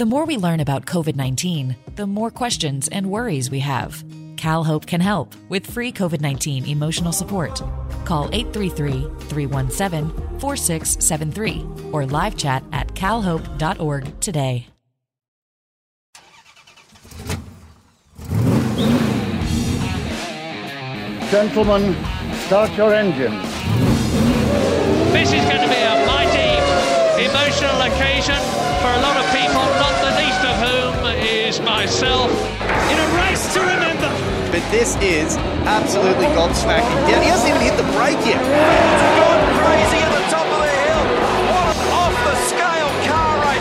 The more we learn about COVID-19, the more questions and worries we have. CalHope can help with free COVID-19 emotional support. Call 833-317-4673 or live chat at calhope.org today. Gentlemen, start your engines. This is going to be a mighty emotional occasion for a lot of people, not the least of whom is myself. In a race to remember. But this is absolutely gobsmacking. He hasn't even hit the brake yet. Fans are going crazy at the top of the hill. What an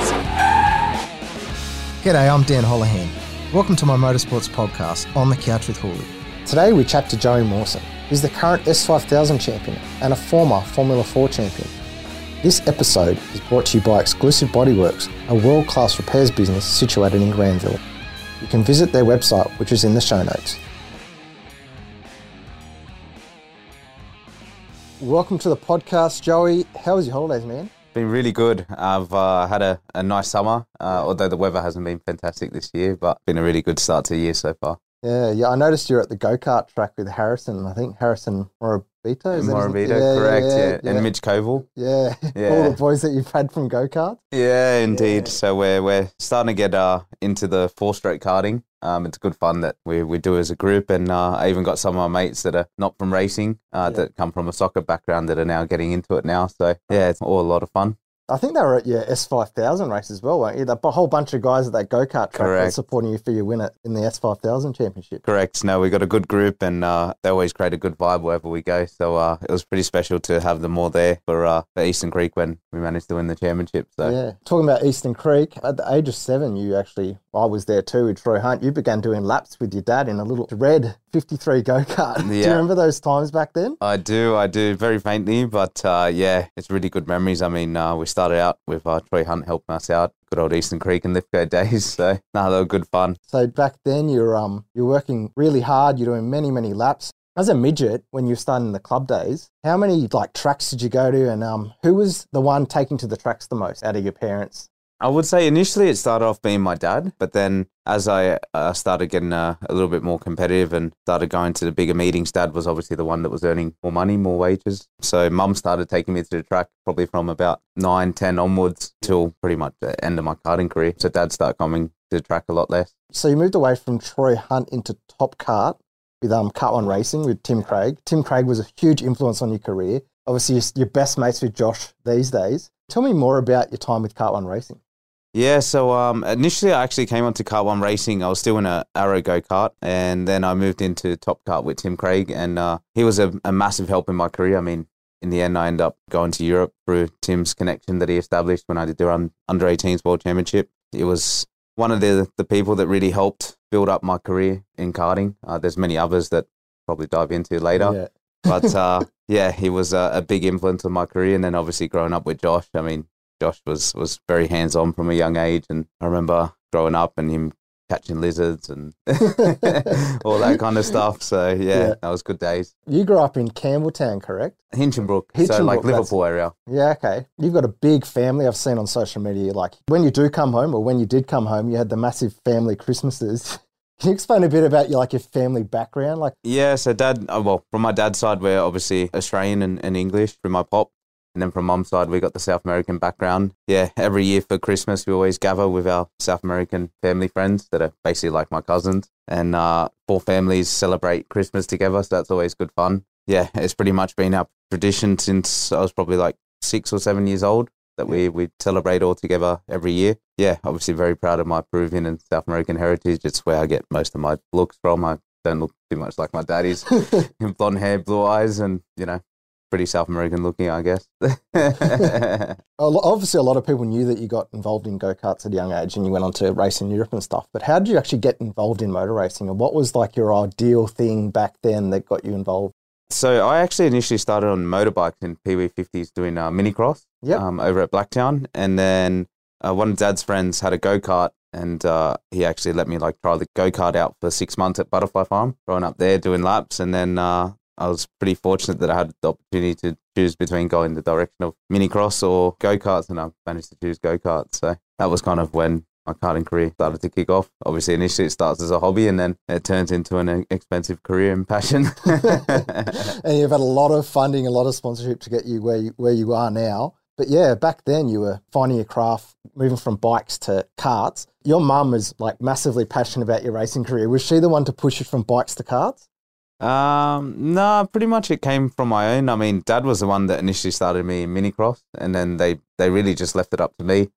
off-the-scale car race. G'day, I'm Dan Holohan. Welcome to my motorsports podcast, On the Couch with Hooly. Today we chat to Joey Mawson, who's the current S5000 champion and a former Formula 4 champion. This episode is brought to you by Exclusive Body Werks, a world-class repairs business situated in Granville. You can visit their website, which is in the show notes. Welcome to the podcast, Joey. How was your holidays, man? Been really good. I've had a nice summer, although the weather hasn't been fantastic this year, but been a really good start to the year so far. Yeah. I noticed you're at the go-kart track with Harrison, I think. Harrison Morabito? Correct. Yeah. And Mitch Koval. Yeah. All the boys that you've had from go-kart. Yeah, indeed. Yeah. So we're starting to get into the four-stroke karting. It's good fun that we do as a group, and I even got some of my mates that are not from racing, that come from a soccer background, that are now getting into it now. So, yeah, it's all a lot of fun. I think they were at your S5000 race as well, weren't you? A whole bunch of guys at that go-kart track were supporting you for your win in the S5000 championship. Correct. No, we got a good group, and they always create a good vibe wherever we go. So it was pretty special to have them all there for Eastern Creek when we managed to win the championship. So yeah. Talking about Eastern Creek, at the age of 7, I was there too with Troy Hunt. You began doing laps with your dad in a little red 53 go-kart. Yeah. Do you remember those times back then? I do. Very faintly, but yeah, it's really good memories. I mean, we started out with Troy Hunt helping us out. Good old Eastern Creek and Lithgow days. So, they were good fun. So back then you're working really hard. You're doing many, many laps. As a midget, when you were starting the club days, how many tracks did you go to, and who was the one taking to the tracks the most out of your parents? I would say initially it started off being my dad, but then as I started getting a little bit more competitive and started going to the bigger meetings, Dad was obviously the one that was earning more money, more wages. So Mum started taking me to the track probably from about 9, 10 onwards till pretty much the end of my karting career. So Dad started coming to the track a lot less. So you moved away from Troy Hunt into Top Kart with Kart One Racing with Tim Craig. Tim Craig was a huge influence on your career. Obviously, you're best mates with Josh these days. Tell me more about your time with Kart One Racing. Yeah, so initially I actually came onto Kart One Racing. I was still in a Arrow go-kart, and then I moved into Top Kart with Tim Craig, and he was a massive help in my career. I mean, in the end, I ended up going to Europe through Tim's connection that he established when I did the Under-18s World Championship. It was one of the people that really helped build up my career in karting. There's many others that probably dive into later. Yeah. But, yeah, he was a big influence on my career. And then obviously growing up with Josh, I mean, Josh was very hands-on from a young age, and I remember growing up and him catching lizards and all that kind of stuff. So, yeah, that was good days. You grew up in Campbelltown, correct? Hinchinbrook, so like Liverpool area. Yeah, okay. You've got a big family. I've seen on social media, when you do come home, or when you did come home, you had the massive family Christmases. Can you explain a bit about your family background? Yeah, so Dad, from my dad's side, we're obviously Australian and English through my pop. And then from Mum's side, we got the South American background. Yeah, every year for Christmas, we always gather with our South American family friends that are basically like my cousins. And 4 families celebrate Christmas together, so that's always good fun. Yeah, it's pretty much been our tradition since I was probably 6 or 7 years old, that we celebrate all together every year. Yeah, obviously very proud of my Peruvian and South American heritage. It's where I get most of my looks from. I don't look too much like my daddy's. Blonde hair, blue eyes, and, pretty South American looking, I guess. Obviously, a lot of people knew that you got involved in go-karts at a young age and you went on to race in Europe and stuff, but how did you actually get involved in motor racing, and what was your ideal thing back then that got you involved? So I actually initially started on motorbikes in Pee-wee 50s doing minicross over at Blacktown. And then one of Dad's friends had a go-kart, and he actually let me try the go-kart out for 6 months at Butterfly Farm, growing up there doing laps. And then I was pretty fortunate that I had the opportunity to choose between going the direction of minicross or go-karts, and I managed to choose go-karts. So that was kind of when my karting career started to kick off. Obviously, initially it starts as a hobby and then it turns into an expensive career and passion. And you've had a lot of funding, a lot of sponsorship to get you where you are now. But yeah, back then you were finding your craft, moving from bikes to karts. Your mum was like massively passionate about your racing career. Was she the one to push you from bikes to karts? No, pretty much it came from my own. I mean, Dad was the one that initially started me in minicross, and then they really just left it up to me.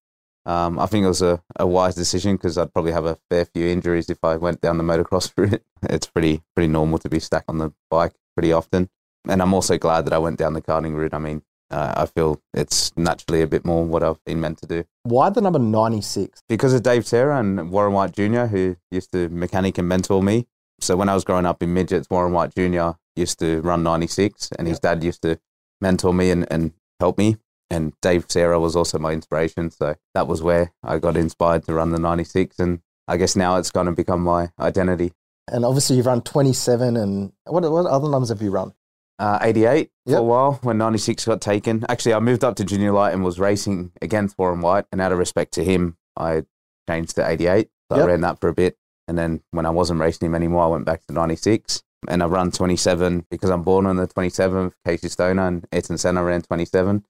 I think it was a wise decision because I'd probably have a fair few injuries if I went down the motocross route. It's pretty normal to be stuck on the bike pretty often. And I'm also glad that I went down the karting route. I mean, I feel it's naturally a bit more what I've been meant to do. Why the number 96? Because of Dave Serra and Warren White Jr., who used to mechanic and mentor me. So when I was growing up in midgets, Warren White Jr. used to run 96, and his dad used to mentor me and help me. And Dave Serra was also my inspiration. So that was where I got inspired to run the 96. And I guess now it's kind of become my identity. And obviously you've run 27 and what other numbers have you run? 88 for a while when 96 got taken. Actually, I moved up to junior light and was racing against Warren White, and out of respect to him, I changed to 88. So I ran that for a bit, and then when I wasn't racing him anymore, I went back to 96, and I run 27 because I'm born on the 27th. Casey Stoner and Eton Senna ran 27,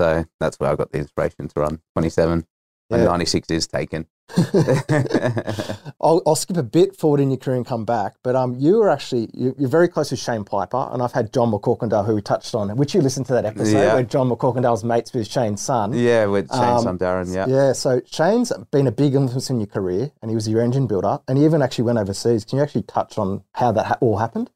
so that's where I got the inspiration to run 27. And 96 is taken. I'll skip a bit forward in your career and come back, but you were actually, you're very close with Shane Piper, and I've had John McCorkindale, who we touched on, which you listened to that episode where John McCorkindale's mates with Shane's son. Yeah, with Shane's son, Darren, Yeah, so Shane's been a big influence in your career, and he was your engine builder, and he even actually went overseas. Can you actually touch on how that all happened?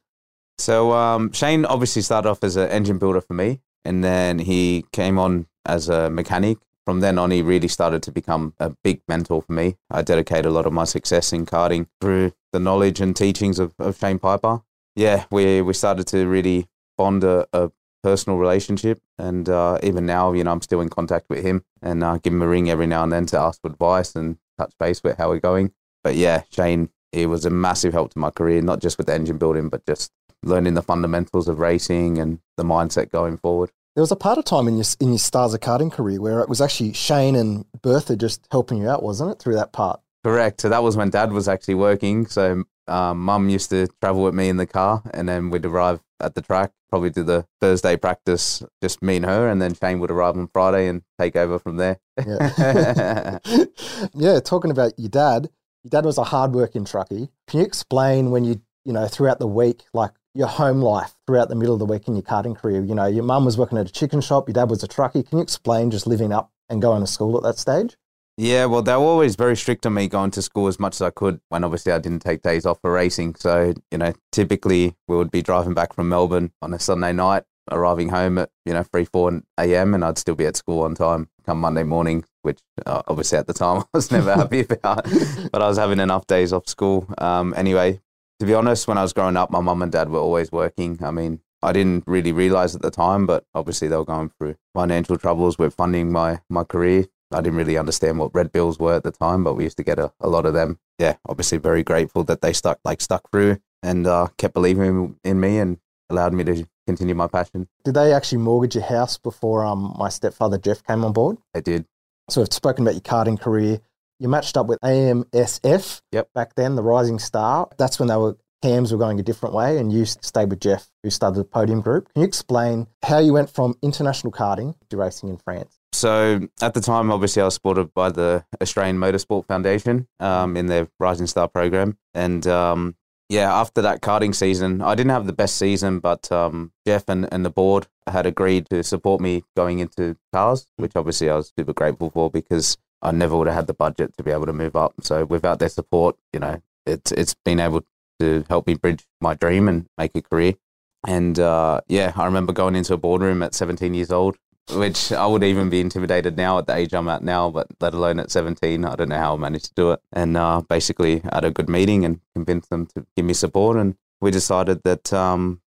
So Shane obviously started off as an engine builder for me, and then he came on as a mechanic. From then on, he really started to become a big mentor for me. I dedicate a lot of my success in karting through the knowledge and teachings of Shane Piper. Yeah, we started to really bond a personal relationship. And even now, you know, I'm still in contact with him and give him a ring every now and then to ask for advice and touch base with how we're going. But yeah, Shane, he was a massive help to my career, not just with the engine building, but just learning the fundamentals of racing and the mindset going forward. There was a part of time in your Stars of Karting career where it was actually Shane and Bertha just helping you out, wasn't it, through that part? Correct. So that was when Dad was actually working. So Mum used to travel with me in the car, and then we'd arrive at the track, probably do the Thursday practice, just me and her, and then Shane would arrive on Friday and take over from there. Yeah, yeah, talking about your dad was a hard-working truckie. Can you explain when you know, throughout the week, like, your home life throughout the middle of the week in your karting career? You know, your mum was working at a chicken shop, your dad was a truckie. Can you explain just living up and going to school at that stage? Yeah, well, they were always very strict on me going to school as much as I could when obviously I didn't take days off for racing. So, you know, typically we would be driving back from Melbourne on a Sunday night, arriving home at, you know, 3-4 a.m. and I'd still be at school on time come Monday morning, which obviously at the time I was never happy about, but I was having enough days off school anyway. To be honest, when I was growing up, my mum and dad were always working. I mean, I didn't really realise at the time, but obviously they were going through financial troubles with funding my career. I didn't really understand what red bills were at the time, but we used to get a lot of them. Yeah, obviously very grateful that they stuck through and kept believing in me and allowed me to continue my passion. Did they actually mortgage your house before my stepfather Jeff came on board? They did. So we've spoken about your karting career. You matched up with AMSF back then, the Rising Star. That's when cams were going a different way, and you stayed with Jeff, who started the Podium Group. Can you explain how you went from international karting to racing in France? So at the time, obviously, I was supported by the Australian Motorsport Foundation in their Rising Star program. And after that karting season, I didn't have the best season, but Jeff and the board had agreed to support me going into cars, which obviously I was super grateful for because I never would have had the budget to be able to move up. So without their support, you know, it's been able to help me bridge my dream and make a career. And I remember going into a boardroom at 17 years old, which I would even be intimidated now at the age I'm at now, but let alone at 17, I don't know how I managed to do it. And basically had a good meeting and convinced them to give me support. And we decided that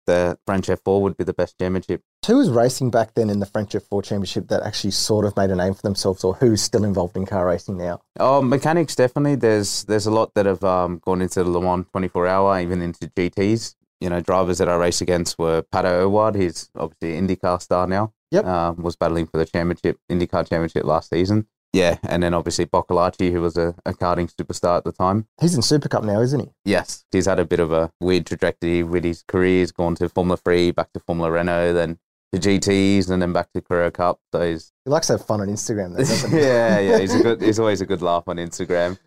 the French F4 would be the best championship. Who was racing back then in the French F4 championship that actually sort of made a name for themselves, or who's still involved in car racing now? Oh, mechanics, definitely. There's a lot that have gone into the Le Mans 24-hour, even into GTs. You know, drivers that I race against were Pato O'Ward. He's obviously an IndyCar star now. Was battling for the championship, IndyCar championship last season. Yeah, and then obviously Boccolacci, who was a karting superstar at the time. He's in Super Cup now, isn't he? Yes. He's had a bit of a weird trajectory with his career. He's gone to Formula 3, back to Formula Renault, then to GTs, and then back to Carrera Cup. So he likes to have fun on Instagram, though, doesn't he? Yeah. He's always a good laugh on Instagram.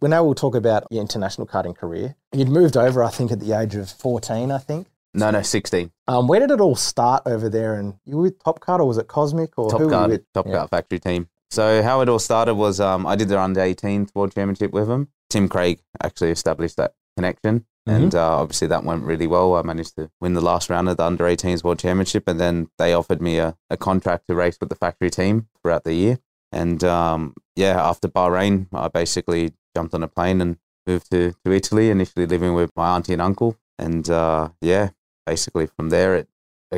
Well, now we'll talk about your international karting career. You'd moved over, I think, at the age of 14, I think. No, 16. Where did it all start over there? And you were with Top Kart, or was it Cosmic? Or Top Kart factory team. So how it all started was I did their under-18 World Championship with them. Tim Craig actually established that connection. Mm-hmm. And obviously that went really well. I managed to win the last round of the under-18s World Championship. And then they offered me a contract to race with the factory team throughout the year. And after Bahrain, I basically jumped on a plane and moved to Italy, initially living with my auntie and uncle. And basically from there, it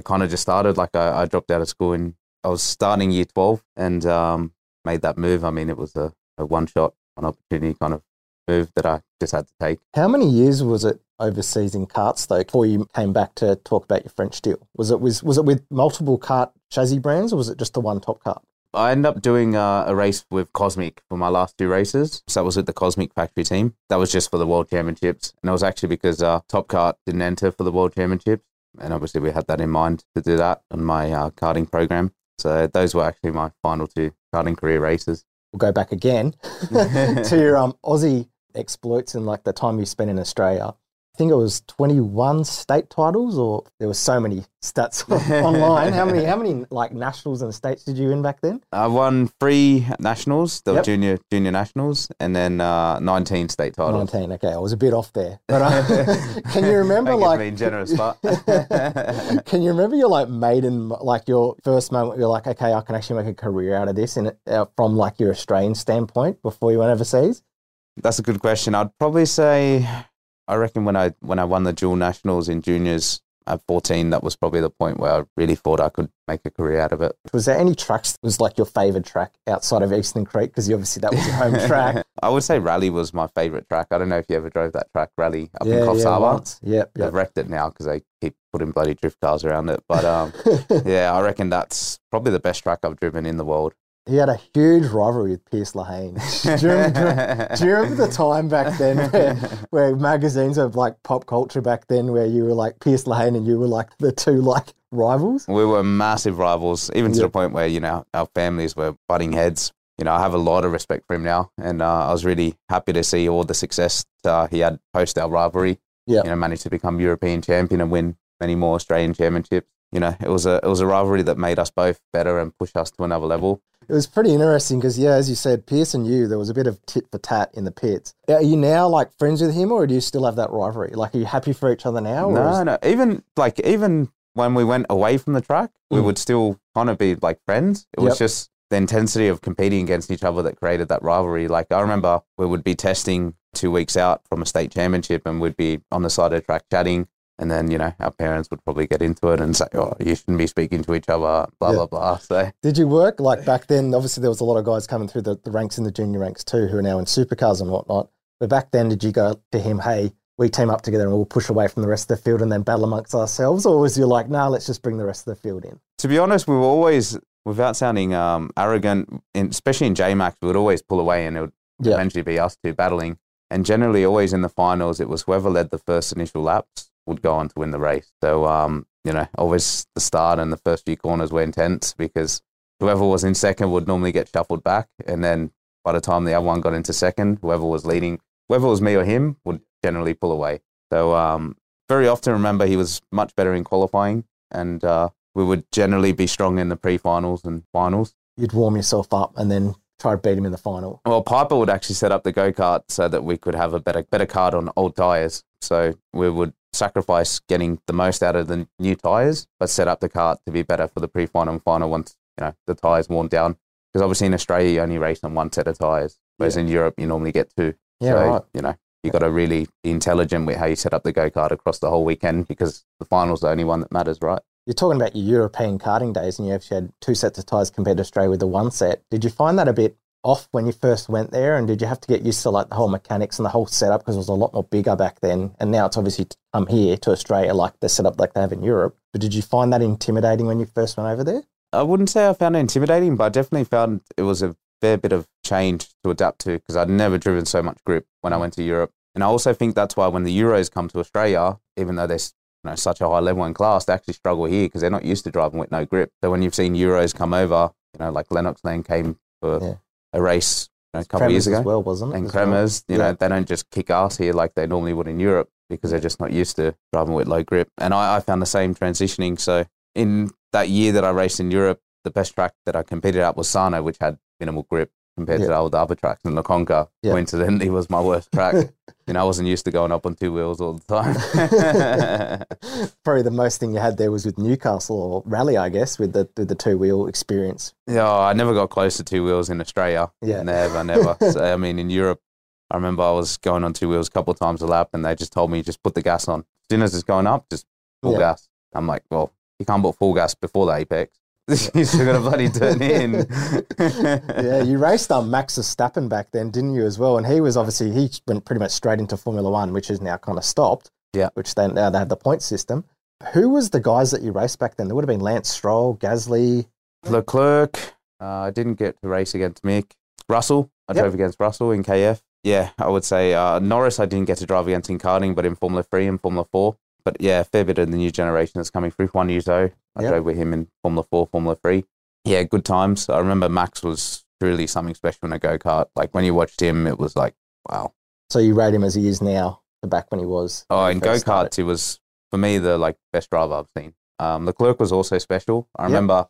kind of just started. Like I dropped out of school and I was starting year 12 and made that move. I mean, it was a one-shot, one-opportunity kind of move that I just had to take. How many years was it overseas in karts, though, before you came back to talk about your French deal? Was it with multiple kart chassis brands, or was it just the one Top Kart? I ended up doing a race with Cosmic for my last two races. So that was with the Cosmic factory team. That was just for the World Championships. And it was actually because Top Kart didn't enter for the World Championships. And obviously we had that in mind to do that on my karting program. So those were actually my final two karting career races. We'll go back again to your Aussie exploits and like the time you spent in Australia. I think it was 21 state titles, or there were so many stats online. How many like nationals and states did you win back then? I won 3 nationals, they were junior nationals, and then 19 state titles. 19, okay, I was a bit off there. But can you remember being generous, but can you remember your like maiden, like your first moment? You're like, okay, I can actually make a career out of this, and from like your Australian standpoint before you went overseas. That's a good question. I'd probably say. I reckon when I won the dual nationals in juniors at 14, that was probably the point where I really thought I could make a career out of it. Was there any tracks that was like your favourite track outside of Eastern Creek? Because obviously that was your home track. I would say Rally was my favourite track. I don't know if you ever drove that track, Rally, up in Coffs Harbour. They've wrecked it now because they keep putting bloody drift cars around it. But I reckon that's probably the best track I've driven in the world. He had a huge rivalry with Piers Lehane. Do you remember the time back then where magazines of like pop culture back then where you were like Piers Lehane and you were like the two like rivals? We were massive rivals, even to the point where, you know, our families were butting heads. You know, I have a lot of respect for him now, and I was really happy to see all the success he had post our rivalry. Yeah. You know, managed to become European champion and win many more Australian championships. You know, it was a rivalry that made us both better and pushed us to another level. It was pretty interesting because, yeah, as you said, Pierce and you, there was a bit of tit for tat in the pits. Are you now like friends with him, or do you still have that rivalry? Like, are you happy for each other now? No. Even when we went away from the track, we would still kind of be like friends. It was just the intensity of competing against each other that created that rivalry. Like, I remember we would be testing 2 weeks out from a state championship and we'd be on the side of the track chatting. And then, you know, our parents would probably get into it and say, oh, you shouldn't be speaking to each other, blah, blah, blah. So, did you work? Like back then, obviously there was a lot of guys coming through the ranks in the junior ranks too who are now in supercars and whatnot. But back then, did you go to him, hey, we team up together and we'll push away from the rest of the field and then battle amongst ourselves? Or was you like, nah, let's just bring the rest of the field in? To be honest, we were always, without sounding arrogant, especially in J-Max, we would always pull away and it would eventually be us two battling. And generally always in the finals, it was whoever led the first initial laps would go on to win the race. So, always the start and the first few corners were intense because whoever was in second would normally get shuffled back. And then by the time the other one got into second, whoever was leading, whether it was me or him, would generally pull away. So very often, remember, he was much better in qualifying and we would generally be strong in the pre-finals and finals. You'd warm yourself up and then try to beat him in the final. Well, Piper would actually set up the go-kart so that we could have a better kart on old tyres. So we would sacrifice getting the most out of the new tyres, but set up the kart to be better for the pre-final and final once, you know, the tyres worn down. Because obviously in Australia, you only race on one set of tyres, whereas in Europe, you normally get two. Yeah, so, right. You know, you got to really be intelligent with how you set up the go-kart across the whole weekend because the final's the only one that matters, right? You're talking about your European karting days and you actually had 2 sets of tyres compared to Australia with the 1 set. Did you find that a bit off when you first went there, and did you have to get used to like the whole mechanics and the whole setup because it was a lot more bigger back then, and now it's obviously come here to Australia like the setup like they have in Europe? But did you find that intimidating when you first went over there? I wouldn't say I found it intimidating, but I definitely found it was a fair bit of change to adapt to because I'd never driven so much grip when I went to Europe. And I also think that's why when the Euros come to Australia, even though they're such a high level in class, they actually struggle here because they're not used to driving with no grip. So when you've seen Euros come over, like Lennox Lane came for a race a couple of years ago. As well, wasn't it? And Kremers, they don't just kick ass here like they normally would in Europe because they're just not used to driving with low grip. And I found the same transitioning. So in that year that I raced in Europe, the best track that I competed at was Sarno, which had minimal grip compared to all the other tracks. And La Conca, coincidentally, was my worst track. I wasn't used to going up on two wheels all the time. Probably the most thing you had there was with Newcastle or Rally, I guess, with the two-wheel experience. Yeah, I never got close to two wheels in Australia. Yeah. Never. So, I mean, in Europe, I remember I was going on two wheels a couple of times a lap and they just told me, just put the gas on. As soon as it's going up, just full gas. I'm like, well, you can't put full gas before the apex. You still got to bloody turn in. You raced on Max Verstappen back then, didn't you, as well? And he was obviously, he went pretty much straight into Formula 1, which is now kind of stopped, which then now they have the point system. Who was the guys that you raced back then? There would have been Lance Stroll, Gasly. Leclerc. I didn't get to race against Mick. Russell. I drove against Russell in KF. Yeah, I would say Norris I didn't get to drive against in karting, but in Formula 3 and Formula 4. But yeah, a fair bit of the new generation that's coming through. 1 year old, I drove with him in Formula 4, Formula 3. Yeah, good times. I remember Max was truly something special in a go-kart. Like when you watched him, it was like, wow. So you rate him as he is now, back when he was? Oh, in go-karts, he was, for me, the best driver I've seen. Leclerc was also special. I remember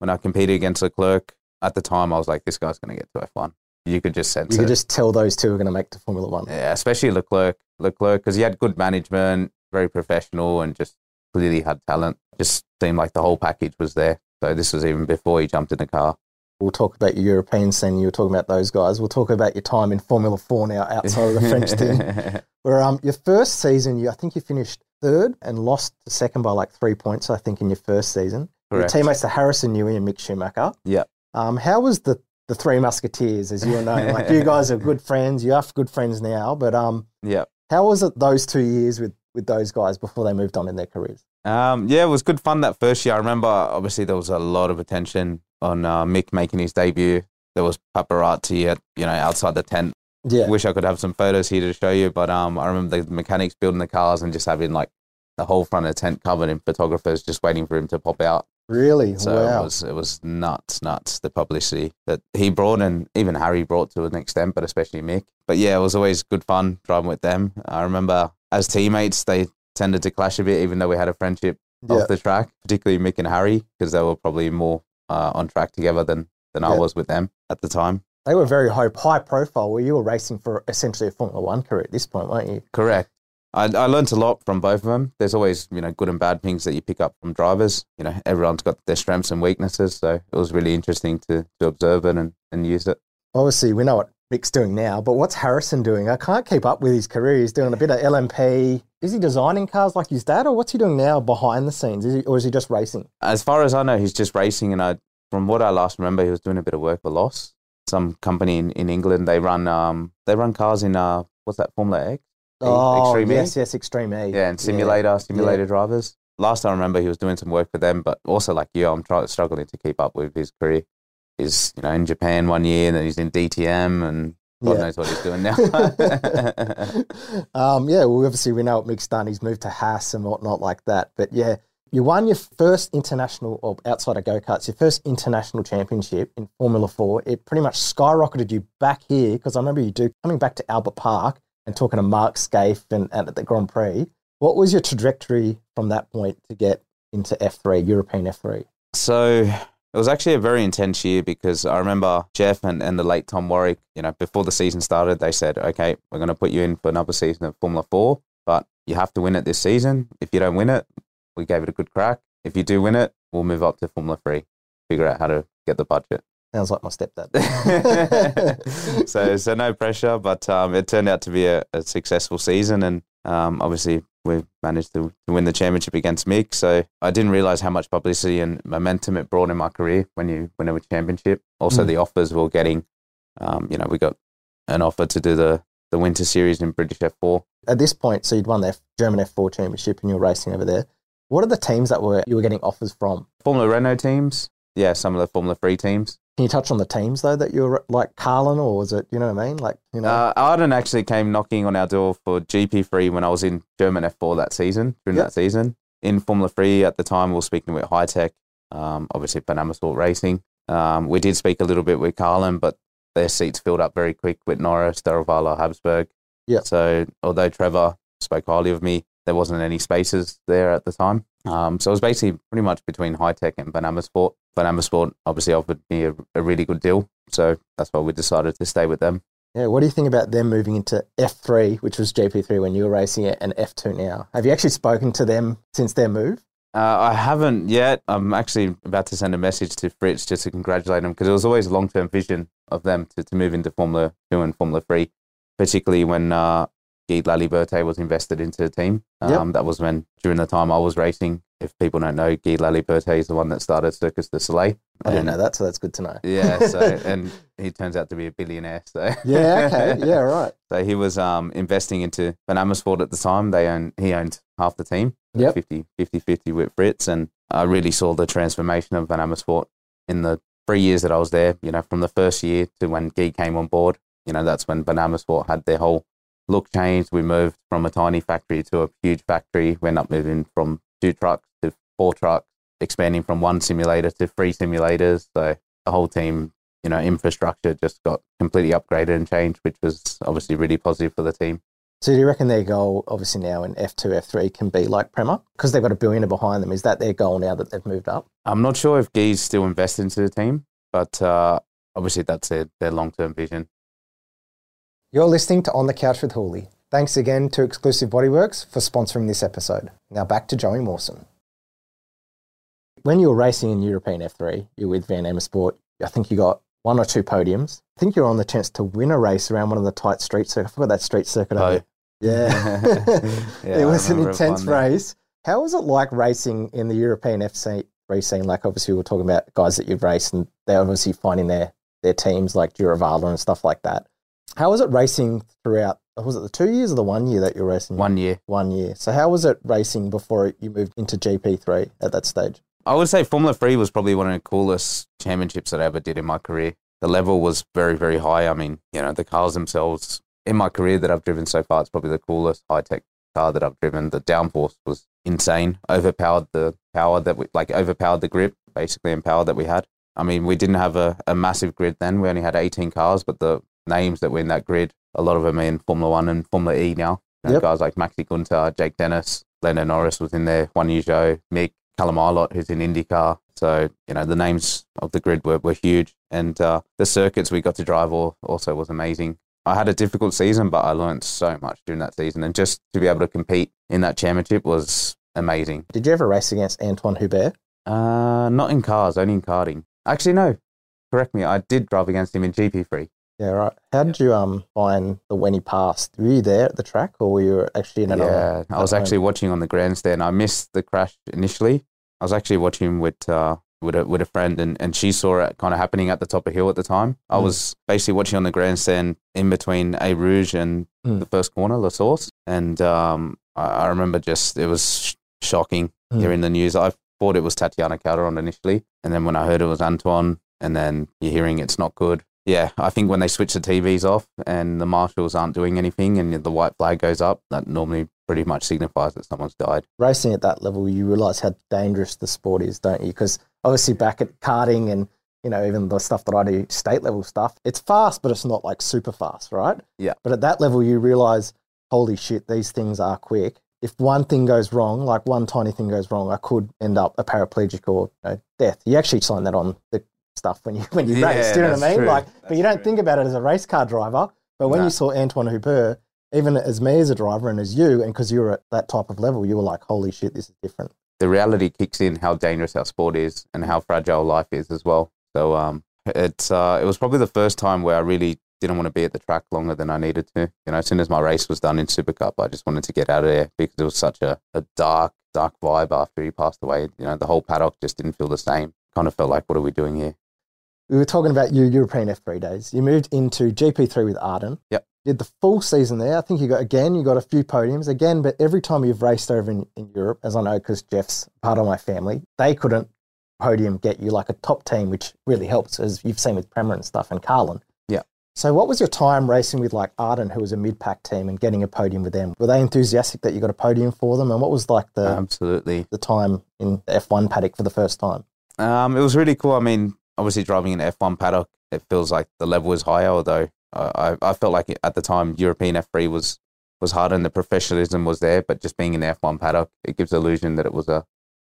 when I competed against Leclerc, at the time I was like, this guy's going to get to F1. You could just sense it. You could just tell those two are going to make to Formula 1. Yeah, especially Leclerc, because he had good management, very professional and just clearly had talent. Just seemed like the whole package was there. So this was even before he jumped in the car. We'll talk about your European scene. You were talking about those guys. We'll talk about your time in Formula 4 now outside of the French team. Where your first season, I think you finished third and lost the second by 3 points, I think, in your first season. Correct. Your teammates are Harrison Newey and Mick Schumacher. Yeah. How was the Three Musketeers, as you know? You guys are good friends. You are good friends now. But how was it those 2 years with those guys before they moved on in their careers? It was good fun that first year. I remember obviously there was a lot of attention on Mick making his debut. There was paparazzi at, outside the tent. Yeah. Wish I could have some photos here to show you, but I remember the mechanics building the cars and just having the whole front of the tent covered in photographers just waiting for him to pop out. Really? So wow. It was nuts, the publicity that he brought and even Harry brought to an extent, but especially Mick. But yeah, it was always good fun driving with them. I remember as teammates, they tended to clash a bit, even though we had a friendship off the track, particularly Mick and Harry, because they were probably more on track together than I was with them at the time. They were very high profile. Well, you were racing for essentially a Formula 1 career at this point, weren't you? Correct. I learned a lot from both of them. There's always, good and bad things that you pick up from drivers. Everyone's got their strengths and weaknesses. So it was really interesting to observe it and use it. Obviously, we know what Mick's doing now, but what's Harrison doing? I can't keep up with his career. He's doing a bit of LMP. Is he designing cars like his dad, or what's he doing now behind the scenes? Or is he just racing? As far as I know, he's just racing. And from what I last remember, he was doing a bit of work for Loss. Some company in England, they run cars in, what's that, Formula X? Oh, Extreme yes, Extreme E. Yeah, and simulator drivers. Last I remember, he was doing some work for them, but also like you, I'm struggling to keep up with his career. He's, in Japan 1 year, and then he's in DTM, and God knows what he's doing now. Well, obviously we know what Mick's done. He's moved to Haas and whatnot like that. But yeah, you won your first international, or outside of go-karts, your first international championship in Formula 4. It pretty much skyrocketed you back here, because I remember coming back to Albert Park, and talking to Mark Scaife and at the Grand Prix, what was your trajectory from that point to get into F3, European F3? So it was actually a very intense year because I remember Jeff and the late Tom Warwick, before the season started, they said, okay, we're going to put you in for another season of Formula 4, but you have to win it this season. If you don't win it, we gave it a good crack. If you do win it, we'll move up to Formula 3, figure out how to get the budget. Sounds like my stepdad. so no pressure, but it turned out to be a successful season, and obviously we managed to win the championship against Mick. So I didn't realise how much publicity and momentum it brought in my career when you win a championship. Also, the offers we were getting. We got an offer to do the Winter Series in British F4. At this point, so you'd won the German F4 championship, and you're racing over there. What are the teams that you were getting offers from? Formula Renault teams. Yeah, some of the Formula 3 teams. Can you touch on the teams though that you're like Carlin, or was it, you know what I mean? Like, you know, Arden actually came knocking on our door for GP3 when I was in German F4 that season, that season. In Formula 3 at the time, we were speaking with Hitech, obviously Panama Sport Racing. We did speak a little bit with Carlin, but their seats filled up very quick with Norris, Daravala, Habsburg. Yeah. So although Trevor spoke highly of me, there wasn't any spaces there at the time. So it was basically pretty much between Hitech and Panama Sport. Panama Sport obviously offered me a really good deal, so that's why we decided to stay with them. Yeah, what do you think about them moving into F3, which was GP3 when you were racing it, and F2 now? Have you actually spoken to them since their move? I haven't yet. I'm actually about to send a message to Fritz just to congratulate them, because it was always a long-term vision of them to move into Formula 2 and Formula 3, particularly when Guy Laliberte was invested into the team. That was when, during the time I was racing. If people don't know, Guy Laliberte is the one that started Circus du Soleil. I didn't know that, so that's good to know. Yeah, so and he turns out to be a billionaire. So yeah, okay, yeah, right. So he was investing into Panama Sport at the time. He owned half the team, 50-50 with Fritz, and I really saw the transformation of Panama Sport in the 3 years that I was there. You know, from the first year to when Guy came on board. You know, that's when Panama Sport had their whole look changed. We moved from a tiny factory to a huge factory. We ended up moving from 2 trucks to 4 trucks, expanding from 1 simulator to 3 simulators. So the whole team, you know, infrastructure just got completely upgraded and changed, which was obviously really positive for the team. So do you reckon their goal, obviously now in F2, F3, can be like Prema? Because they've got a billionaire behind them. Is that their goal now that they've moved up? I'm not sure if Guy's still invested into the team, but obviously that's their long-term vision. You're listening to On the Couch with Hooly. Thanks again to Exclusive Body Werks for sponsoring this episode. Now back to Joey Mawson. When you were racing in European F3, you were with Van Amersfoort. I think you got 1 or 2 podiums. I think you were on the chance to win a race around one of the tight street circuits. I forgot that street circuit. Oh. Yeah. It was an intense race. How was it like racing in the European F3 scene? Like obviously we were talking about guys that you've raced and they're obviously finding their teams like Duravala and stuff like that. How was it racing throughout, was it the 2 years or the 1 year that you were racing? 1 year. 1 year. So how was it racing before you moved into GP3 at that stage? I would say Formula 3 was probably one of the coolest championships that I ever did in my career. The level was very, very high. I mean, you know, the cars themselves, in my career that I've driven so far, it's probably the coolest high-tech car that I've driven. The downforce was insane, overpowered the grip, basically, and power that we had. I mean, we didn't have a massive grid then. We only had 18 cars, but the names that were in that grid, a lot of them are in Formula 1 and Formula E now. You know, guys like Maxi Gunter, Jake Dennis, Lando Norris was in there, Juan Ujo, Mick, Callum Ilott, who's in IndyCar. So, you know, the names of the grid were huge. And the circuits we got to drive also was amazing. I had a difficult season, but I learned so much during that season. And just to be able to compete in that championship was amazing. Did you ever race against Antoine Hubert? Not in cars, only in karting. Actually, no. Correct me. I did drive against him in GP3. Yeah, right. How did you find when he passed? Were you there at the track or were you actually in another? Yeah, I was actually watching on the grandstand. I missed the crash initially. I was actually watching with a friend and she saw it kind of happening at the top of hill at the time. I was basically watching on the grandstand in between A Rouge and the first corner, La Source. And I remember just, it was shocking hearing the news. I thought it was Tatiana Calderon initially. And then when I heard it was Antoine and then you're hearing it's not good. Yeah, I think when they switch the TVs off and the marshals aren't doing anything and the white flag goes up, that normally pretty much signifies that someone's died. Racing at that level, you realise how dangerous the sport is, don't you? Because obviously back at karting and, you know, even the stuff that I do, state level stuff, it's fast, but it's not like super fast, right? Yeah. But at that level, you realise, holy shit, these things are quick. If one thing goes wrong, like one tiny thing goes wrong, I could end up a paraplegic or, you know, death. You actually sign that on the stuff when you race, do you know what I mean? True. Like, that's but you don't true. Think about it as a race car driver. But when you saw Antoine Hubert, even as me as a driver and as you, and because you were at that type of level, you were like, holy shit, this is different. The reality kicks in how dangerous our sport is and how fragile life is as well. So it was probably the first time where I really didn't want to be at the track longer than I needed to. You know, as soon as my race was done in Super Cup, I just wanted to get out of there because it was such a dark vibe after he passed away. You know, the whole paddock just didn't feel the same. Kind of felt like, what are we doing here? We were talking about your European F3 days. You moved into GP3 with Arden. Yep. Did the full season there. I think you got a few podiums again, but every time you've raced over in Europe, as I know, because Jeff's part of my family, they couldn't podium get you like a top team, which really helps, as you've seen with Prema and stuff and Carlin. Yeah. So what was your time racing with like Arden, who was a mid-pack team, and getting a podium with them? Were they enthusiastic that you got a podium for them? And what was like the the time in the F1 paddock for the first time? It was really cool. I mean, obviously driving in an F1 paddock, it feels like the level is higher, although I felt like at the time European F3 was harder and the professionalism was there, but just being in the F1 paddock, it gives the illusion that it was to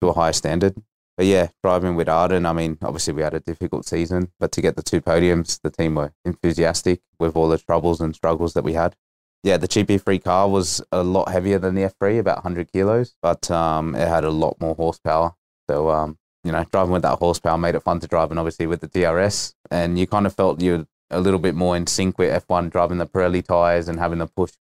a higher standard. But yeah, driving with Arden, I mean, obviously we had a difficult season, but to get the two podiums, the team were enthusiastic with all the troubles and struggles that we had. Yeah, the GP3 car was a lot heavier than the F3, about 100 kilos, but it had a lot more horsepower. So, you know, driving with that horsepower made it fun to drive, and obviously with the DRS, and you kind of felt you're a little bit more in sync with F1, driving the Pirelli tyres and having the push,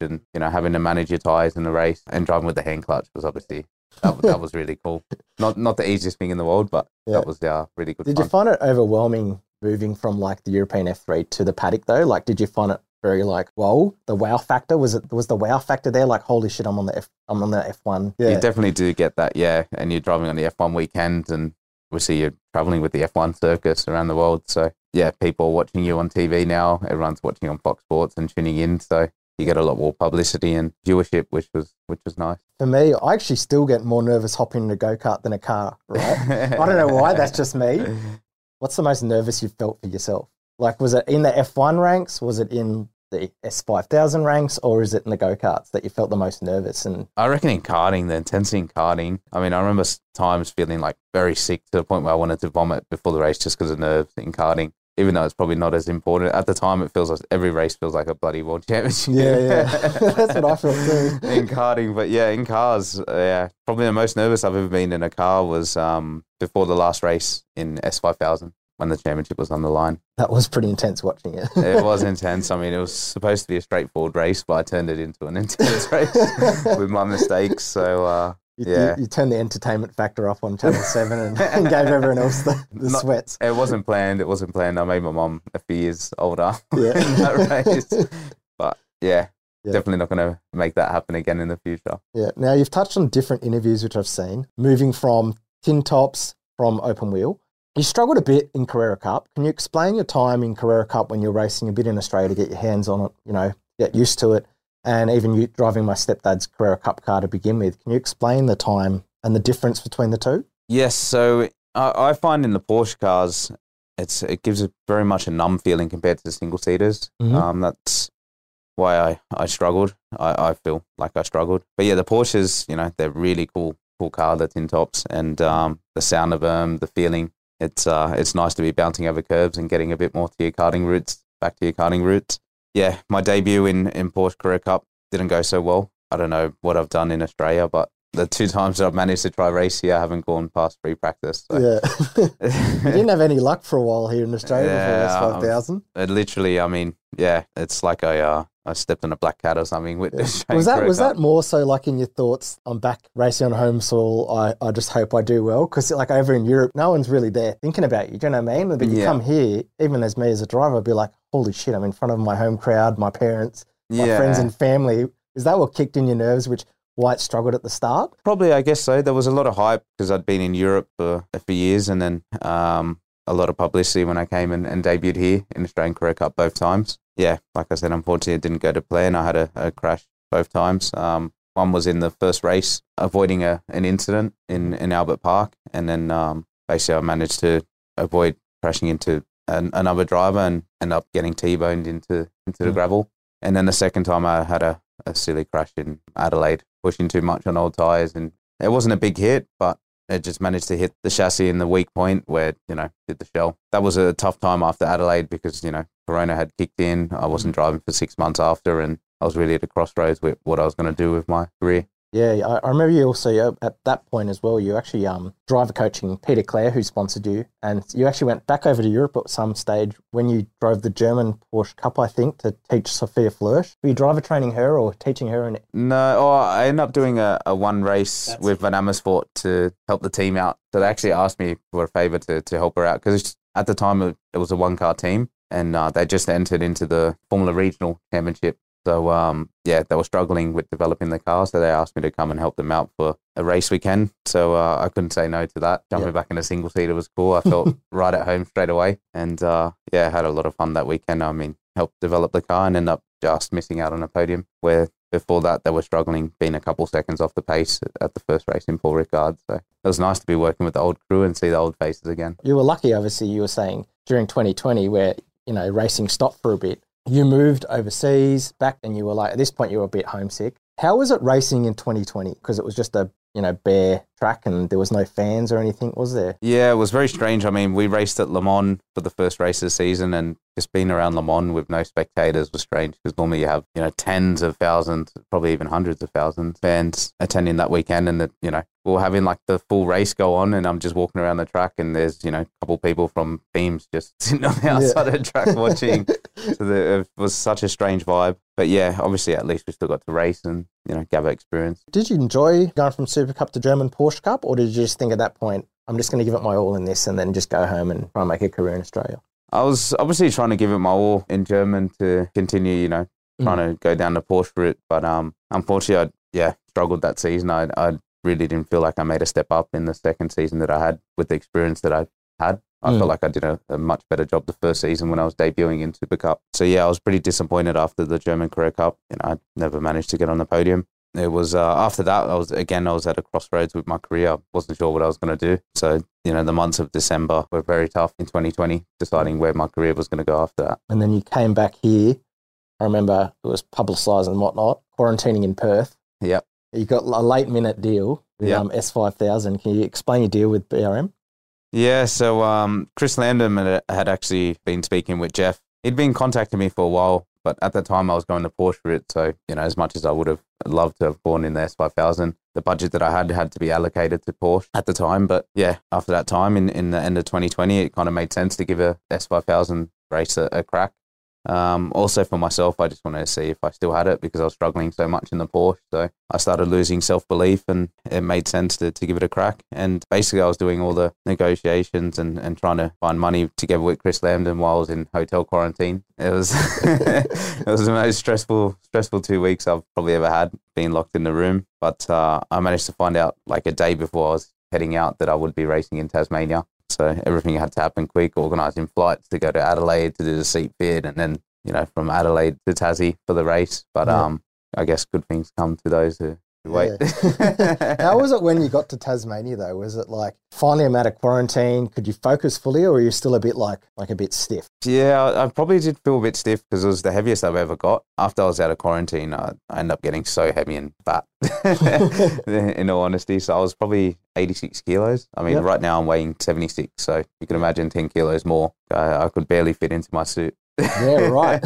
and, you know, having to manage your tyres in the race, and driving with the hand clutch was obviously... That was really cool. Not the easiest thing in the world, but yeah, that was really good. Did you find it overwhelming moving from like the European F3 to the paddock though? Like, did you find it very like, whoa, the wow factor? Was the wow factor there? Like, holy shit, I'm on the F1. Yeah. You definitely do get that, yeah. And you're driving on the F1 weekend, and obviously you're traveling with the F1 circus around the world. So yeah, people are watching you on TV now. Everyone's watching on Fox Sports and tuning in. So you get a lot more publicity and viewership, which was nice. For me, I actually still get more nervous hopping in a go-kart than a car, right? I don't know why, that's just me. What's the most nervous you've felt for yourself? Like, was it in the F1 ranks? Was it in the S5000 ranks? Or is it in the go-karts that you felt the most nervous? And I reckon in karting, the intensity in karting. I mean, I remember times feeling like very sick to the point where I wanted to vomit before the race just because of nerves in karting. Even though it's probably not as important. At the time, it feels like every race feels like a bloody world championship. Yeah, yeah. That's what I feel too. In karting, but yeah, in cars, yeah. Probably the most nervous I've ever been in a car was before the last race in S5000 when the championship was on the line. That was pretty intense watching it. It was intense. I mean, it was supposed to be a straightforward race, but I turned it into an intense race with my mistakes. So, You turned the entertainment factor up on Channel 7 and gave everyone else the sweats. It wasn't planned. It wasn't planned. I made my mum a few years older in that race. But yeah, definitely not going to make that happen again in the future. Yeah. Now, you've touched on different interviews which I've seen, moving from tin tops from open wheel. You struggled a bit in Carrera Cup. Can you explain your time in Carrera Cup when you're racing a bit in Australia to get your hands on it, you know, get used to it? And even you driving my stepdad's Carrera Cup car to begin with. Can you explain the time and the difference between the two? Yes, so I find in the Porsche cars, it gives it very much a numb feeling compared to the single-seaters. Mm-hmm. That's why I struggled. I feel like I struggled. But yeah, the Porsches, you know, they're really cool car, the tin tops, and the sound of them, the feeling. It's nice to be bouncing over curves and getting a bit more to your karting roots, back to your karting roots. Yeah, my debut in Porsche Carrera Cup didn't go so well. I don't know what I've done in Australia, but the two times that I've managed to try race here, I haven't gone past free practice. So. Yeah. You didn't have any luck for a while here in Australia before S5000. It literally, I mean, yeah, it's like I stepped on a black cat or something. With this was that more so like in your thoughts, I'm back racing on home soil, I just hope I do well? Because like over in Europe, no one's really there thinking about you, do you know what I mean? But you come here, even as me as a driver, I'd be like, holy shit, I'm in front of my home crowd, my parents, my friends and family. Is that what kicked in your nerves, which why it struggled at the start? Probably, I guess so. There was a lot of hype because I'd been in Europe for a few years, and then a lot of publicity when I came and debuted here in Australian Career Cup both times. Yeah, like I said, unfortunately, it didn't go to plan. I had a crash both times. One was in the first race, avoiding an incident in Albert Park. And then basically I managed to avoid crashing into another driver and end up getting T-boned into the gravel. And then the second time I had a silly crash in Adelaide, pushing too much on old tyres. And it wasn't a big hit, but it just managed to hit the chassis in the weak point where, you know, hit the shell. That was a tough time after Adelaide because, you know, Corona had kicked in. I wasn't driving for 6 months after, and I was really at a crossroads with what I was going to do with my career. Yeah, I remember you also, at that point as well, you actually driver coaching Peter Clare, who sponsored you, and you actually went back over to Europe at some stage when you drove the German Porsche Cup, I think, to teach Sophia Flourish. Were you driver training her or teaching her? No, I ended up doing a one race with Van Amersfoort to help the team out. So they actually asked me for a favour to help her out because at the time it was a one-car team, and they just entered into the Formula Regional Championship So, yeah, they were struggling with developing the car, so they asked me to come and help them out for a race weekend. So I couldn't say no to that. Jumping back in a single-seater was cool. I felt right at home straight away. And, yeah, had a lot of fun that weekend. I mean, helped develop the car and ended up just missing out on a podium, where before that they were struggling, being a couple seconds off the pace at the first race in Paul Ricard. So it was nice to be working with the old crew and see the old faces again. You were lucky, obviously, you were saying, during 2020 where, you know, racing stopped for a bit. You moved overseas back and you were like, at this point, you were a bit homesick. How was it racing in 2020? Because it was just a, you know, bare track and there was no fans or anything, was there? Yeah, it was very strange. I mean, we raced at Le Mans for the first race of the season, and just being around Le Mans with no spectators was strange, because normally you have, you know, tens of thousands, probably even hundreds of thousands fans attending that weekend. And, you know, we're having like the full race go on and I'm just walking around the track and there's, you know, a couple people from teams just sitting on the outside of the track watching. So it was such a strange vibe. But yeah, obviously at least we still got to race and, you know, gather experience. Did you enjoy going from Super Cup to German Porsche Cup, or did you just think at that point, I'm just going to give it my all in this and then just go home and try and make a career in Australia? I was obviously trying to give it my all in German to continue, you know, trying to go down the Porsche route. But unfortunately, I struggled that season. I really didn't feel like I made a step up in the second season that I had with the experience that I had. I felt like I did a much better job the first season when I was debuting in Super Cup. So, yeah, I was pretty disappointed after the German Carrera Cup. You know, I never managed to get on the podium. It was after that, I was at a crossroads with my career. I wasn't sure what I was going to do. So, you know, the months of December were very tough in 2020, deciding where my career was going to go after that. And then you came back here. I remember it was publicised and whatnot, quarantining in Perth. Yeah. You got a late-minute deal with S5000. Can you explain your deal with BRM? Yeah, so Chris Landon had actually been speaking with Jeff. He'd been contacting me for a while, but at the time I was going to Porsche route. So, you know, as much as I would have loved to have gone in the S5000, the budget that I had to be allocated to Porsche at the time. But yeah, after that time in the end of 2020, it kind of made sense to give a S5000 race a crack. Also for myself, I just wanted to see if I still had it, because I was struggling so much in the Porsche. So I started losing self-belief, and it made sense to give it a crack. And basically I was doing all the negotiations and trying to find money together with Chris Lambden while I was in hotel quarantine. It was it was the most stressful 2 weeks I've probably ever had, being locked in the room. But I managed to find out like a day before I was heading out that I would be racing in Tasmania. So everything had to happen quick, organising flights to go to Adelaide to do the seat bid, and then, you know, from Adelaide to Tassie for the race. But I guess good things come to those who wait. Yeah. How was it when you got to Tasmania though? Was it like, finally I'm out of quarantine, could you focus fully, or are you still a bit like a bit stiff? Yeah, I probably did feel a bit stiff, because it was the heaviest I've ever got. After I was out of quarantine, I ended up getting so heavy and fat, in all honesty. So I was probably 86 kilos. I mean, right now I'm weighing 76, so you can imagine 10 kilos more. I could barely fit into my suit. Yeah, right.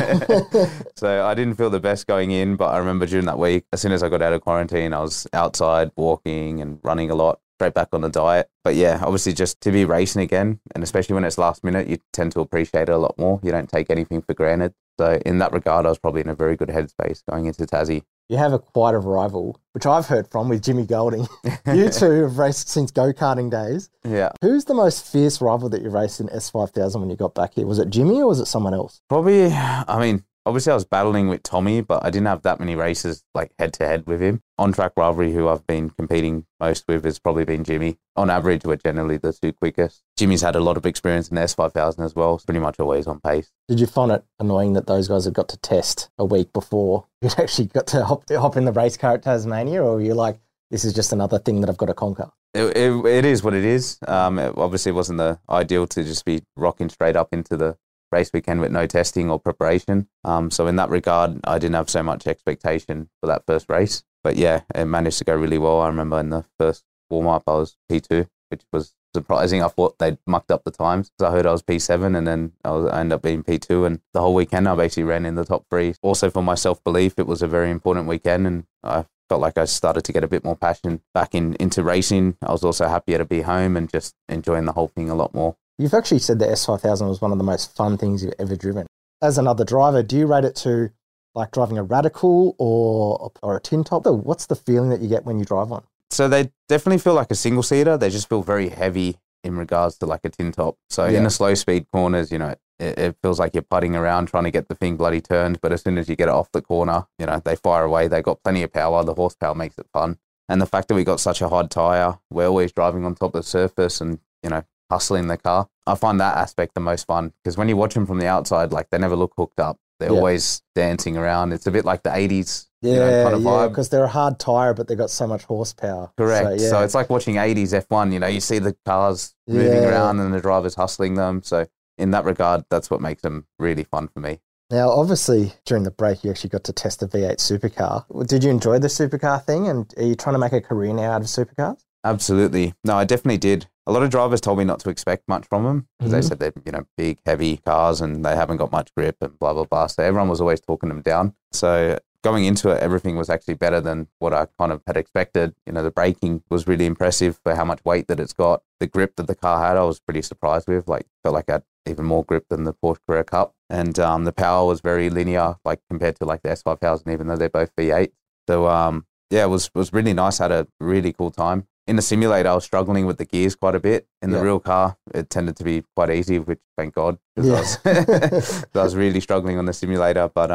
So I didn't feel the best going in, but I remember during that week, as soon as I got out of quarantine, I was outside walking and running a lot, straight back on the diet. But yeah, obviously just to be racing again, and especially when it's last minute, you tend to appreciate it a lot more. You don't take anything for granted. So in that regard, I was probably in a very good headspace going into Tassie. You have quite a rival, which I've heard from with Jimmy Golding. You two have raced since go-karting days. Yeah. Who's the most fierce rival that you raced in S5000 when you got back here? Was it Jimmy or was it someone else? Probably, I mean, obviously I was battling with Tommy, but I didn't have that many races like head-to-head with him. On-track rivalry who I've been competing most with has probably been Jimmy. On average, we're generally the two quickest. Jimmy's had a lot of experience in the S5000 as well. It's pretty much always on pace. Did you find it annoying that those guys had got to test a week before you'd actually got to hop in the race car at Tasmania, or were you like, this is just another thing that I've got to conquer? It is what it is. It obviously wasn't the ideal to just be rocking straight up into the race weekend with no testing or preparation. So in that regard, I didn't have so much expectation for that first race. But yeah, it managed to go really well. I remember in the first warm-up, I was P2, which was surprising. I thought they'd mucked up the times. So I heard I was P7, and then I ended up being P2. And the whole weekend, I basically ran in the top three. Also for my self-belief, it was a very important weekend, and I felt like I started to get a bit more passion back into racing. I was also happier to be home and just enjoying the whole thing a lot more. You've actually said the S5000 was one of the most fun things you've ever driven. As another driver, do you rate it to like driving a Radical or a Tin Top? What's the feeling that you get when you drive one? So they definitely feel like a single-seater. They just feel very heavy in regards to like a Tin Top. So in the slow speed corners, you know, it feels like you're putting around trying to get the thing bloody turned, but as soon as you get it off the corner, you know, they fire away. They got plenty of power. The horsepower makes it fun. And the fact that we got such a hard tyre, we're always driving on top of the surface and, you know, hustling the car. I find that aspect the most fun, because when you watch them from the outside, like, they never look hooked up. They're always dancing around. It's a bit like the 80s, you know, kind of vibe. Because they're a hard tyre, but they've got so much horsepower. Correct. So it's like watching 80s F1, you know, you see the cars moving around and the drivers hustling them. So in that regard, that's what makes them really fun for me. Now, obviously, during the break, you actually got to test the V8 supercar. Did you enjoy the supercar thing? And are you trying to make a career now out of supercars? Absolutely. No, I definitely did. A lot of drivers told me not to expect much from them, because they said they're, you know, big, heavy cars and they haven't got much grip and blah, blah, blah. So everyone was always talking them down. So going into it, everything was actually better than what I kind of had expected. You know, the braking was really impressive for how much weight that it's got. The grip that the car had, I was pretty surprised with. Like, felt like I had even more grip than the Porsche Carrera Cup. And the power was very linear, like, compared to like the S5000, even though they're both V8. So yeah, it was really nice. I had a really cool time. In the simulator, I was struggling with the gears quite a bit. In the real car, it tended to be quite easy, which, thank God, because I was really struggling on the simulator. But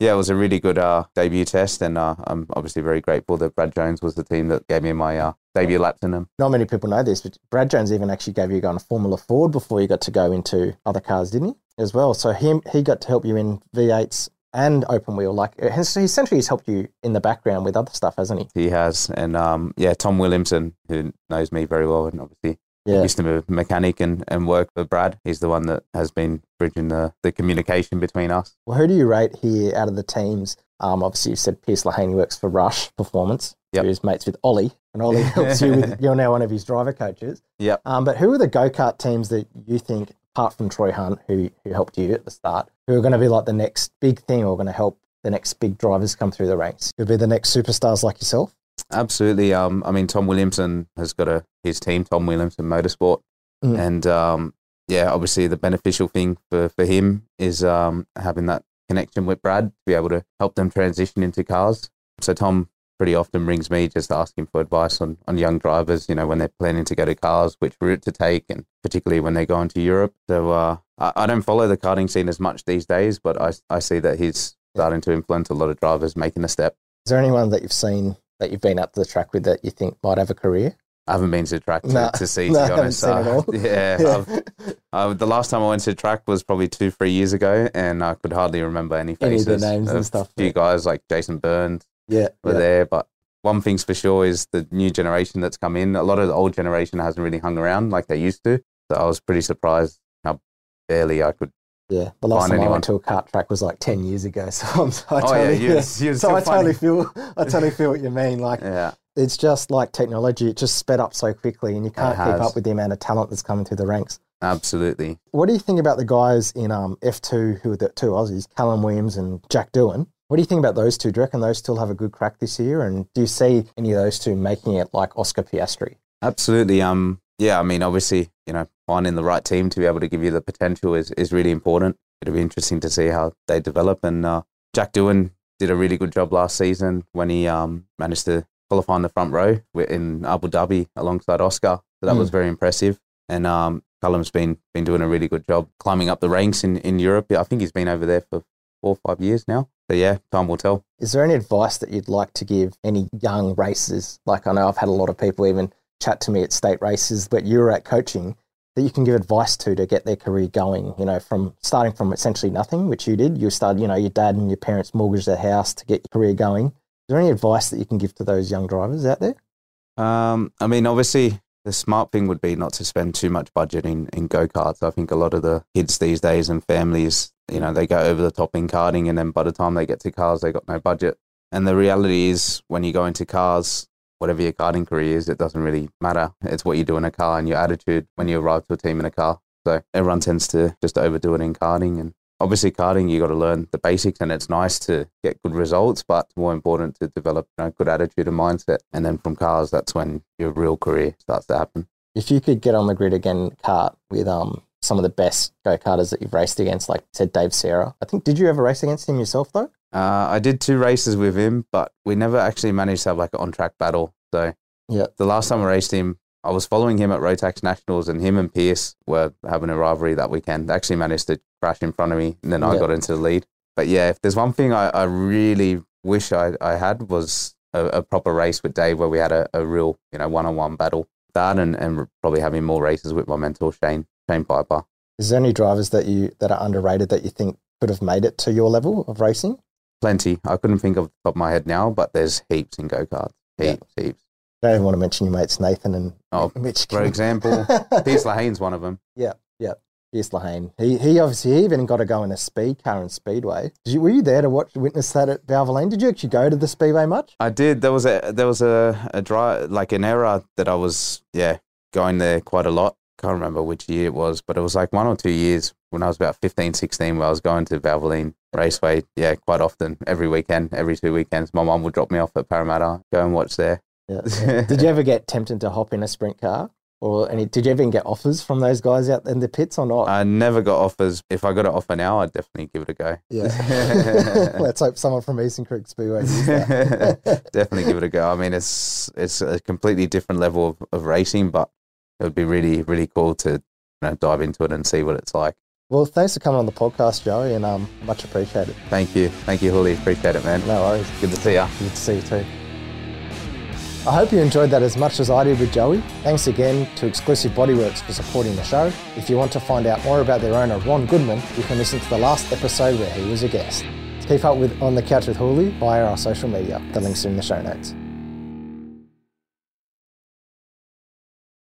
yeah, it was a really good debut test, and I'm obviously very grateful that Brad Jones was the team that gave me my debut laps in them. Not many people know this, but Brad Jones even actually gave you a go on a Formula 4 before you got to go into other cars, didn't he, as well? So he got to help you in V8s and open wheel. Like, essentially he's helped you in the background with other stuff, hasn't he? He has, and yeah, Tom Williamson, who knows me very well, and obviously used to be a mechanic and work for Brad. He's the one that has been bridging the communication between us. Well, who do you rate here out of the teams? Obviously, you said Piers Lehane works for Rush Performance, who's mates with Ollie, and Ollie helps you with, you're now one of his driver coaches. Yep. But who are the go-kart teams that you think, apart from Troy Hunt, who helped you at the start, who are going to be like the next big thing or going to help the next big drivers come through the ranks? Who'll be the next superstars like yourself? Absolutely. I mean, Tom Williamson has got his team, Tom Williamson Motorsport. And yeah, obviously the beneficial thing for him is having that connection with Brad to be able to help them transition into cars. So Tom pretty often rings me just asking for advice on young drivers, you know, when they're planning to go to cars, which route to take, and particularly when they're going to Europe. So I don't follow the karting scene as much these days, but I see that he's starting to influence a lot of drivers making a step. Is there anyone that you've seen that you've been up to the track with that you think might have a career? I haven't been to the track to see, to be honest. I haven't seen it all. The last time I went to the track was probably 2-3 years ago, and I could hardly remember any faces. Any of the names and stuff. A few guys like Jason Burns were there, but one thing's for sure is the new generation that's come in. A lot of the old generation hasn't really hung around like they used to, so I was pretty surprised how barely I could. Yeah, the last time I went to a kart track was like 10 years ago. So I totally feel what you mean. Like, it's just like technology; it just sped up so quickly, and you can't keep up with the amount of talent that's coming through the ranks. Absolutely. What do you think about the guys in F2 who are the two Aussies, Callum Williams and Jack Doohan? What do you think about those two? Do you reckon those still have a good crack this year? And do you see any of those two making it like Oscar Piastri? Absolutely. Yeah, I mean, obviously, you know, finding the right team to be able to give you the potential is really important. It'll be interesting to see how they develop. And Jack Doohan did a really good job last season when he managed to qualify in the front row in Abu Dhabi alongside Oscar. So that was very impressive. And Callum's been doing a really good job climbing up the ranks in Europe. I think he's been over there for 4 or 5 years now. So yeah, time will tell. Is there any advice that you'd like to give any young racers? Like, I know I've had a lot of people even chat to me at state races, but you were at coaching, that you can give advice to get their career going, you know, from starting from essentially nothing, which you did. You started, you know, your dad and your parents mortgaged their house to get your career going. Is there any advice that you can give to those young drivers out there? I mean, obviously, the smart thing would be not to spend too much budget in go-karts. I think a lot of the kids these days and families, you know, they go over the top in karting, and then by the time they get to cars, they got no budget. And the reality is, when you go into cars, whatever your karting career is, it doesn't really matter. It's what you do in a car and your attitude when you arrive to a team in a car. So everyone tends to just overdo it in karting. And obviously karting, you got to learn the basics, and it's nice to get good results, but more important to develop, you know, good attitude and mindset. And then from cars, that's when your real career starts to happen. If you could get on the grid again, kart, with some of the best go-karters that you've raced against, like said Dave Serra. I think, did you ever race against him yourself though? I did 2 races with him, but we never actually managed to have like an on-track battle. So the last time I raced him, I was following him at Rotax Nationals, and him and Pierce were having a rivalry that weekend. They actually managed to crash in front of me, and then I got into the lead. But yeah, if there's one thing I really wish I had was a proper race with Dave where we had a real, you know, one-on-one battle. That and probably having more races with my mentor, Shane Piper. Is there any drivers that are underrated that you think could have made it to your level of racing? Plenty. I couldn't think of the top of my head now, but there's heaps in go-karts. Heaps. I don't even want to mention your mates, Nathan and Mitch. For example, Piers Lehane's one of them. Yeah. Piers Lehane. He obviously even got to go in a speed car in Speedway. Were you there to witness that at Valvoline? Did you actually go to the Speedway much? I did. There was a drive, like an era that I was going there quite a lot. Can't remember which year it was, but it was like 1 or 2 years when I was about 15, 16, where I was going to Valvoline Raceway. Yeah, quite often, every weekend, every 2 weekends. My mum would drop me off at Parramatta, go and watch there. Yeah. Did you ever get tempted to hop in a sprint car? Did you even get offers from those guys out in the pits or not? I never got offers. If I got an offer now, I'd definitely give it a go. Yeah. Let's hope someone from Eastern Creek Speedway sees that. Definitely give it a go. I mean, it's a completely different level of racing, but it would be really, really cool to dive into it and see what it's like. Well, thanks for coming on the podcast, Joey, and much appreciated. Thank you. Thank you, Hooly. Appreciate it, man. No worries. Good to see you. Good to see you too. I hope you enjoyed that as much as I did with Joey. Thanks again to Exclusive Body Werks for supporting the show. If you want to find out more about their owner, Ron Goodman, you can listen to the last episode where he was a guest. Keep up with On the Couch with Hooly via our social media. The link's in the show notes.